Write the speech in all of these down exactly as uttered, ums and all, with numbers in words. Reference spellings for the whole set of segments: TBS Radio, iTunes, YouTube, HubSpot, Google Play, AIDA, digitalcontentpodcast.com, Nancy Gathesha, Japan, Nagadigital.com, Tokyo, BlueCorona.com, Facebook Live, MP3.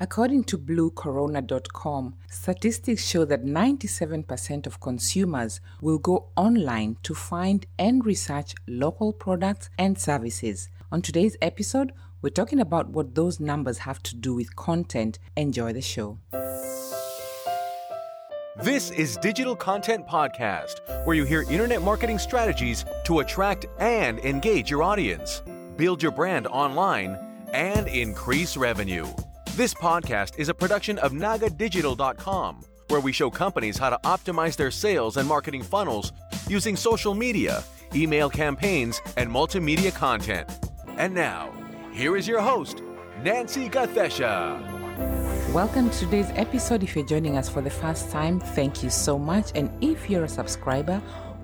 According to Blue Corona dot com, statistics show that ninety-seven percent of consumers will go online to find and research local products and services. On today's episode, we're talking about what those numbers have to do with content. Enjoy the show. This is Digital Content Podcast, where you hear internet marketing strategies to attract and engage your audience, build your brand online, and increase revenue. This podcast is a production of Naga Digital dot com, where we show companies how to optimize their sales and marketing funnels using social media, email campaigns, and multimedia content. And now, here is your host, Nancy Gathesha. Welcome to today's episode. If you're joining us for the first time, thank you so much. And if you're a subscriber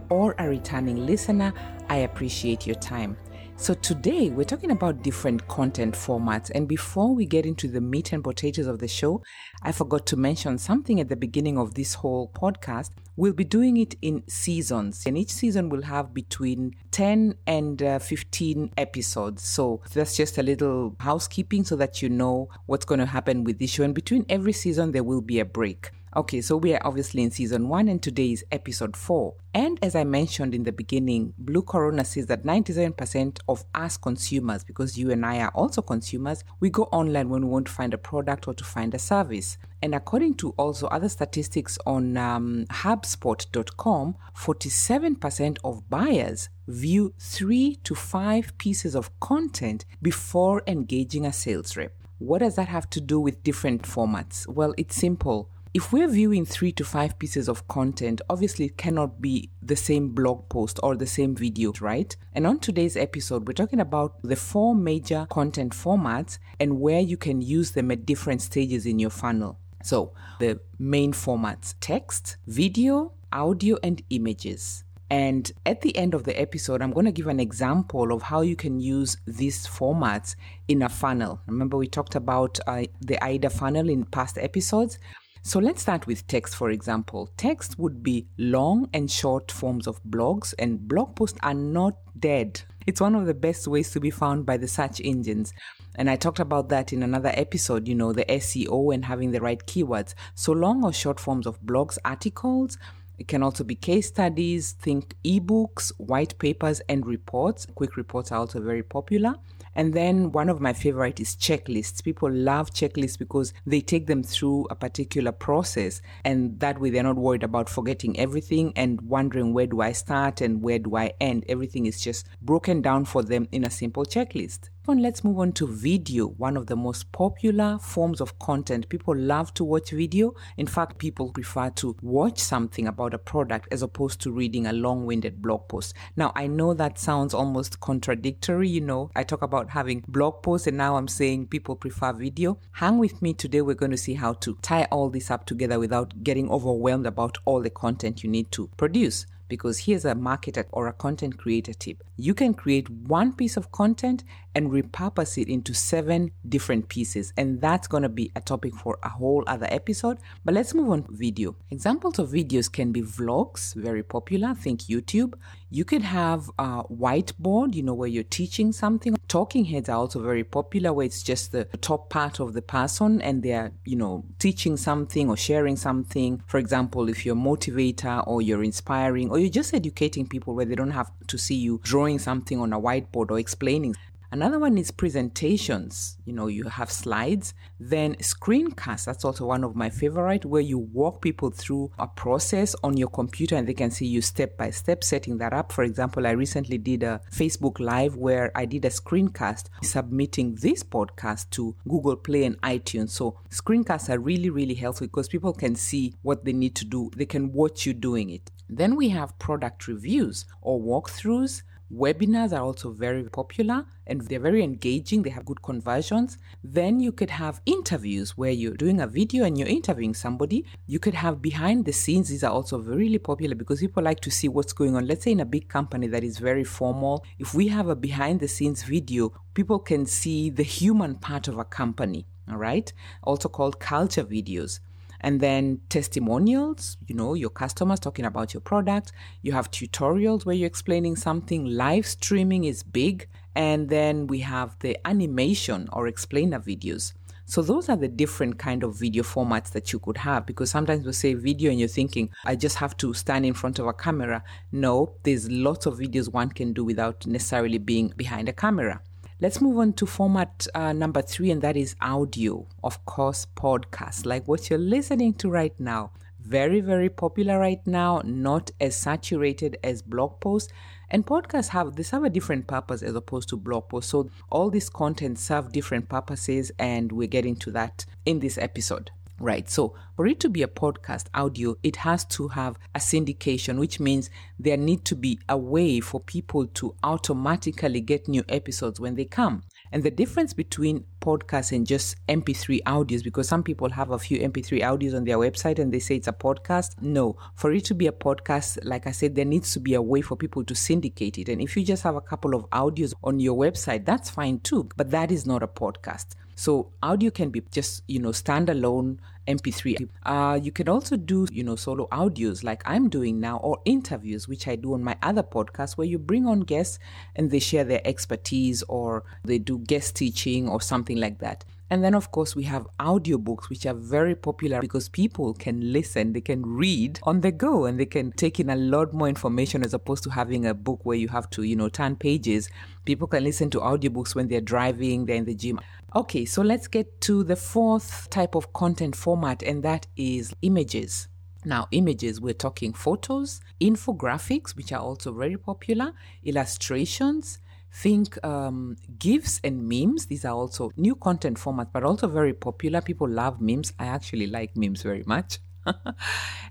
or a returning listener, I appreciate your time. So today we're talking about different content formats. And before we get into the meat and potatoes of the show, I forgot to mention something at the beginning of this whole podcast. We'll be doing it in seasons, and each season will have between ten and fifteen episodes. So that's just a little housekeeping so that you know what's going to happen with this show. And between every season, there will be a break. Okay, so we are obviously in season one, and today is episode four. And as I mentioned in the beginning, Blue Corona says that ninety-seven percent of us consumers, because you and I are also consumers, we go online when we want to find a product or to find a service. And according to also other statistics on um, HubSpot dot com, forty-seven percent of buyers view three to five pieces of content before engaging a sales rep. What does that have to do with different formats? Well, it's simple. If we're viewing three to five pieces of content, obviously it cannot be the same blog post or the same video, right? And on today's episode, we're talking about the four major content formats and where you can use them at different stages in your funnel. So the main formats: text, video, audio, and images. And at the end of the episode, I'm going to give an example of how you can use these formats in a funnel. Remember, we talked about uh, the AIDA funnel in past episodes. So let's start with text, for example. Text would be long and short forms of blogs, and blog posts are not dead. It's one of the best ways to be found by the search engines. And I talked about that in another episode, you know, the S E O and having the right keywords. So long or short forms of blogs, articles. It can also be case studies, think ebooks, white papers, and reports. Quick reports are also very popular. And then one of my favorite is checklists. People love checklists because they take them through a particular process, and that way they're not worried about forgetting everything and wondering, where do I start and where do I end? Everything is just broken down for them in a simple checklist. And let's move on to video, one of the most popular forms of content. People love to watch video. In fact, people prefer to watch something about a product as opposed to reading a long-winded blog post. Now, I know that sounds almost contradictory. You know, I talk about having blog posts, and now I'm saying people prefer video. Hang with me today. We're going to see how to tie all this up together without getting overwhelmed about all the content you need to produce. Because here's a marketer or a content creator tip. You can create one piece of content and repurpose it into seven different pieces. And that's going to be a topic for a whole other episode. But let's move on to video. Examples of videos can be vlogs, very popular. Think YouTube. You could have a whiteboard, you know, where you're teaching something. Talking heads are also very popular, where it's just the top part of the person and they're, you know, teaching something or sharing something. For example, if you're a motivator or you're inspiring or you're just educating people, where they don't have to see you drawing something on a whiteboard or explaining. Another one is presentations. You know, you have slides. Then screencasts, that's also one of my favorite, where you walk people through a process on your computer and they can see you step by step setting that up. For example, I recently did a Facebook Live where I did a screencast submitting this podcast to Google Play and iTunes. So screencasts are really, really helpful because people can see what they need to do. They can watch you doing it. Then we have product reviews or walkthroughs. Webinars are also very popular and they're very engaging. They have good conversions. Then you could have interviews where you're doing a video and you're interviewing somebody. You could have behind the scenes. These are also really popular because people like to see what's going on. Let's say in a big company that is very formal, if we have a behind the scenes video, people can see the human part of a company, all right? Also called culture videos. And then testimonials, you know, your customers talking about your product. You have tutorials where you're explaining something. Live streaming is big. And then we have the animation or explainer videos. So those are the different kind of video formats that you could have, because sometimes we say video and you're thinking, I just have to stand in front of a camera. No, there's lots of videos one can do without necessarily being behind a camera. Let's move on to format uh, number three, and that is audio. Of course, podcasts, like what you're listening to right now. Very, very popular right now, not as saturated as blog posts. And podcasts have, they serve a different purpose as opposed to blog posts. So all this content serve different purposes, and we're getting to that in this episode. Right. So for it to be a podcast audio, it has to have a syndication, which means there need to be a way for people to automatically get new episodes when they come. And the difference between podcasts and just M P three audios, because some people have a few M P three audios on their website and they say it's a podcast. No, for it to be a podcast, like I said, there needs to be a way for people to syndicate it. And if you just have a couple of audios on your website, that's fine too, but that is not a podcast. So audio can be just, you know, standalone M P three. Uh, you can also do, you know, solo audios like I'm doing now, or interviews, which I do on my other podcast, where you bring on guests and they share their expertise, or they do guest teaching or something like that. And then, of course, we have audiobooks, which are very popular because people can listen, they can read on the go, and they can take in a lot more information as opposed to having a book where you have to, you know, turn pages. People can listen to audiobooks when they're driving, they're in the gym. Okay, so let's get to the fourth type of content format, and that is images. Now, images, we're talking photos, infographics, which are also very popular, illustrations. Think um, GIFs and memes. These are also new content formats, but also very popular. People love memes. I actually like memes very much.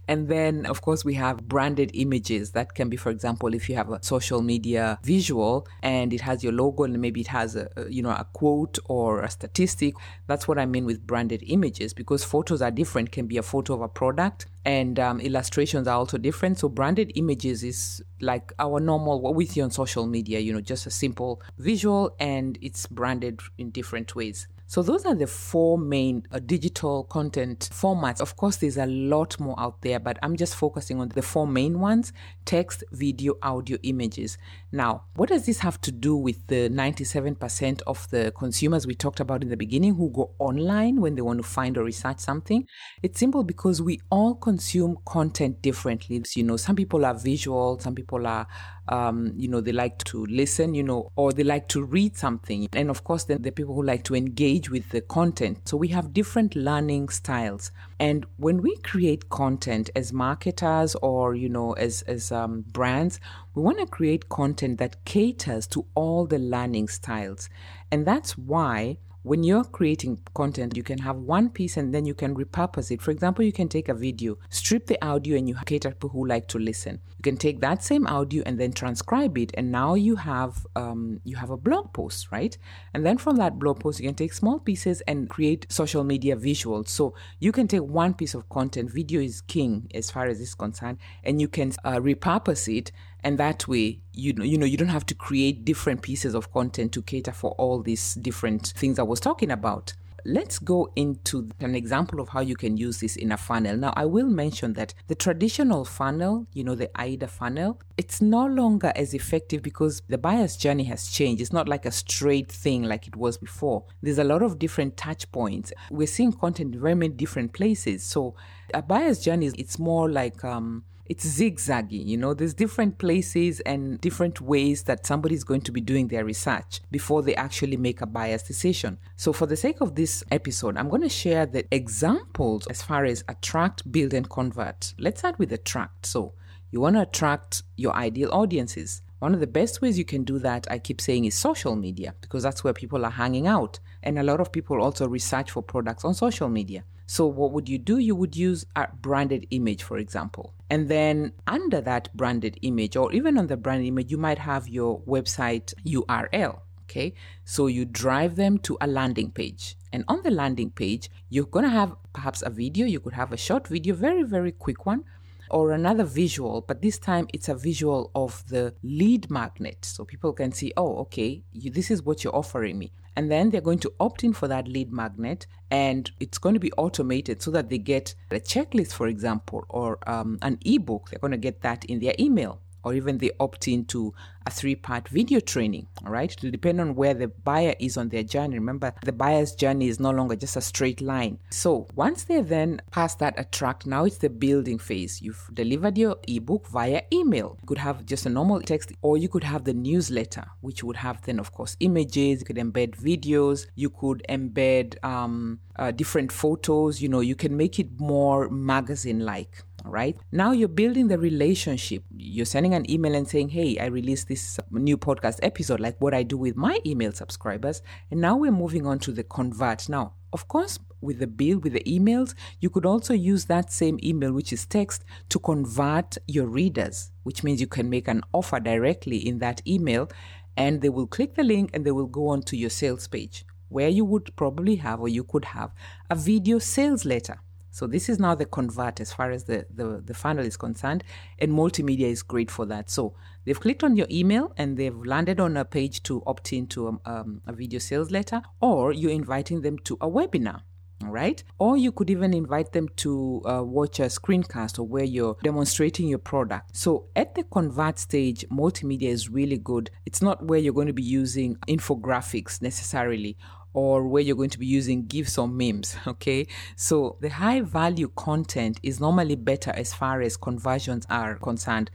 And then, of course, we have branded images. That can be, for example, if you have a social media visual and it has your logo and maybe it has a, you know, a quote or a statistic. That's what I mean with branded images, because photos are different. Can be a photo of a product, and um, illustrations are also different. So branded images is like our normal, what we see on social media, you know, just a simple visual, and it's branded in different ways. So those are the four main uh, digital content formats. Of course, there's a lot more out there, but I'm just focusing on the four main ones: text, video, audio, images. Now, what does this have to do with the ninety-seven percent of the consumers we talked about in the beginning who go online when they want to find or research something? It's simple, because we all consume content differently. You know, some people are visual, some people are, um, you know, they like to listen, you know, or they like to read something. And of course, then the people who like to engage with the content. So we have different learning styles. And when we create content as marketers, or, you know, as, as um, brands, we want to create content that caters to all the learning styles. And that's why when you're creating content, you can have one piece and then you can repurpose it. For example, you can take a video, strip the audio, and you cater to people who like to listen. You can take that same audio and then transcribe it, and now you have um, you have a blog post, right? And then from that blog post, you can take small pieces and create social media visuals. So you can take one piece of content, video is king as far as it's concerned, and you can uh, repurpose it. And that way, you know, you know, you don't have to create different pieces of content to cater for all these different things I was talking about. Let's go into an example of how you can use this in a funnel. Now, I will mention that the traditional funnel, you know, the AIDA funnel, it's no longer as effective because the buyer's journey has changed. It's not like a straight thing like it was before. There's a lot of different touch points. We're seeing content in very many different places. So a buyer's journey, it's more like... um. It's zigzagging, you know, there's different places and different ways that somebody's going to be doing their research before they actually make a buyer's decision. So for the sake of this episode, I'm going to share the examples as far as attract, build, and convert. Let's start with attract. So you want to attract your ideal audiences. One of the best ways you can do that, I keep saying, is social media, because that's where people are hanging out. And a lot of people also research for products on social media. So what would you do? You would use a branded image, for example. And then under that branded image, or even on the branded image, you might have your website U R L. Okay, so you drive them to a landing page. And on the landing page, you're going to have perhaps a video. You could have a short video, very, very quick one, or another visual, but this time it's a visual of the lead magnet. So people can see, oh, okay, you, this is what you're offering me. And then they're going to opt in for that lead magnet, and it's going to be automated so that they get a checklist, for example, or um, an ebook. They're going to get that in their email. or even they opt into a three-part video training, all right? It'll depend on where the buyer is on their journey. Remember, the buyer's journey is no longer just a straight line. So once they then pass that attract, now it's the building phase. You've delivered your ebook via email. You could have just a normal text, or you could have the newsletter, which would have then, of course, images. You could embed videos. You could embed um, uh, different photos. You know, you can make it more magazine-like. All right. Now you're building the relationship. You're sending an email and saying, hey, I released this new podcast episode, like what I do with my email subscribers. And now we're moving on to the convert. Now, of course, with the build, with the emails, you could also use that same email, which is text, to convert your readers, which means you can make an offer directly in that email and they will click the link and they will go on to your sales page where you would probably have, or you could have, a video sales letter. So this is now the convert as far as the, the, the funnel is concerned, and multimedia is great for that. So they've clicked on your email and they've landed on a page to opt into a, um, a video sales letter, or you're inviting them to a webinar, all right? Or you could even invite them to uh, watch a screencast or where you're demonstrating your product. So at the convert stage, multimedia is really good. It's not where you're going to be using infographics necessarily, or where you're going to be using GIFs or memes, okay? So the high-value content is normally better as far as conversions are concerned.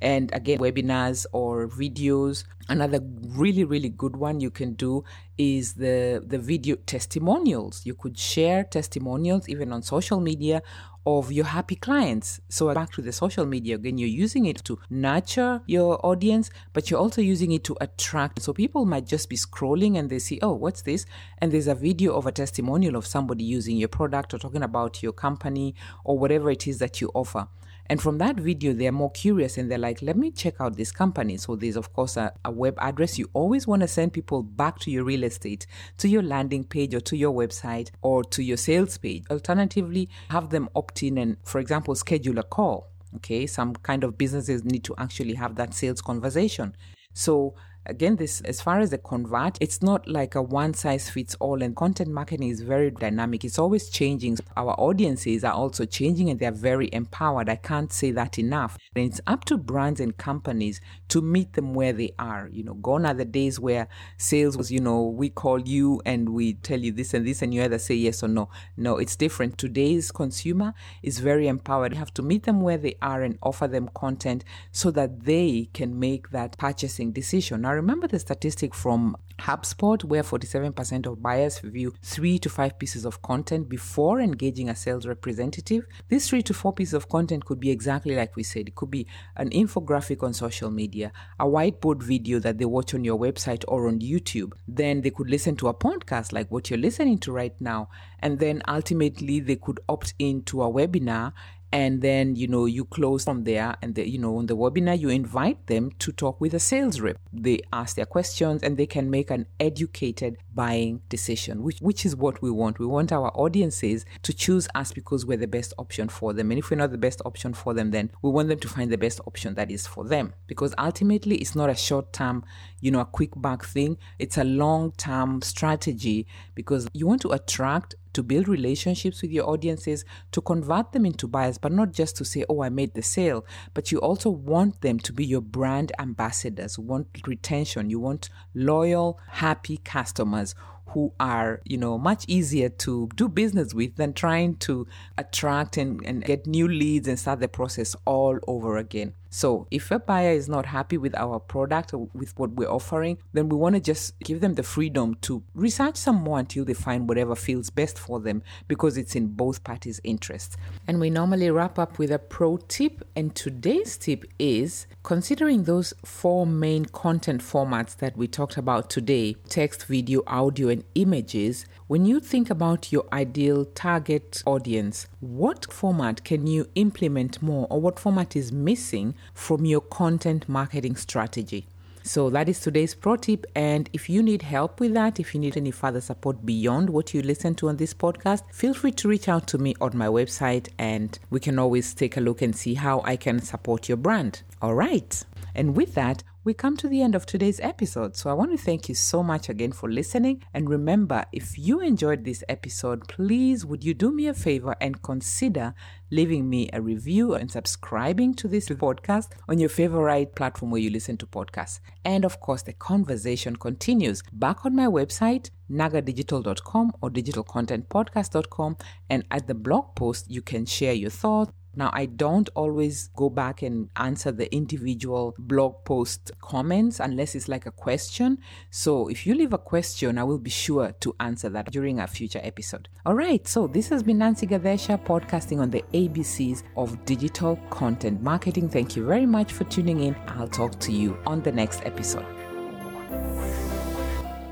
And again, webinars or videos. Another really, really good one you can do is the, the video testimonials. You could share testimonials even on social media of your happy clients. So back to the social media, again, you're using it to nurture your audience, but you're also using it to attract. So people might just be scrolling and they see, oh, what's this? And there's a video of a testimonial of somebody using your product or talking about your company or whatever it is that you offer. And from that video, they're more curious and they're like, let me check out this company. So there's, of course, a, a web address. You always want to send people back to your real estate, to your landing page or to your website or to your sales page. Alternatively, have them opt in and, for example, schedule a call. Okay, some kind of businesses need to actually have that sales conversation. So again, this, as far as the convert, it's not like a one size fits all, and content marketing is very dynamic. It's always changing. Our audiences are also changing and they're very empowered. I can't say that enough. And it's up to brands and companies to meet them where they are. You know, gone are the days where sales was, you know, we call you and we tell you this and this and you either say yes or no. No, it's different. Today's consumer is very empowered. You have to meet them where they are and offer them content so that they can make that purchasing decision. Now, remember the statistic from HubSpot where forty-seven percent of buyers review three to five pieces of content before engaging a sales representative. These three to four pieces of content could be exactly like we said. It could be an infographic on social media, a whiteboard video that they watch on your website or on YouTube. Then they could listen to a podcast like what you're listening to right now. And then ultimately they could opt into a webinar. And then, you know, you close from there and, the, you know, on the webinar, you invite them to talk with a sales rep. They ask their questions and they can make an educated buying decision, which, which is what we want. We want our audiences to choose us because we're the best option for them. And if we're not the best option for them, then we want them to find the best option that is for them. Because ultimately, it's not a short-term, you know, a quick buck thing. It's a long-term strategy because you want to attract, to build relationships with your audiences, to convert them into buyers, but not just to say, oh, I made the sale, but you also want them to be your brand ambassadors. You want retention. You want loyal, happy customers who are, you know, much easier to do business with than trying to attract and, and get new leads and start the process all over again. So if a buyer is not happy with our product or with what we're offering, then we want to just give them the freedom to research some more until they find whatever feels best for them because it's in both parties' interests. And we normally wrap up with a pro tip. And today's tip is considering those four main content formats that we talked about today, text, video, audio, and images. When you think about your ideal target audience, what format can you implement more, or what format is missing from your content marketing strategy? So that is today's pro tip. And if you need help with that, if you need any further support beyond what you listen to on this podcast, feel free to reach out to me on my website and we can always take a look and see how I can support your brand. All right. And with that, we come to the end of today's episode. So I want to thank you so much again for listening. And remember, if you enjoyed this episode, please would you do me a favor and consider leaving me a review and subscribing to this podcast on your favorite platform where you listen to podcasts. And of course, the conversation continues back on my website, Nagadigital dot com or digital content podcast dot com. And at the blog post, you can share your thoughts. Now, I don't always go back and answer the individual blog post comments unless it's like a question. So if you leave a question, I will be sure to answer that during a future episode. All right. So this has been Nancy Gathesha podcasting on the A B Cs of digital content marketing. Thank you very much for tuning in. I'll talk to you on the next episode.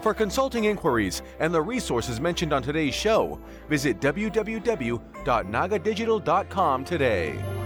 For consulting inquiries and the resources mentioned on today's show, visit w w w dot nagadigital dot com today.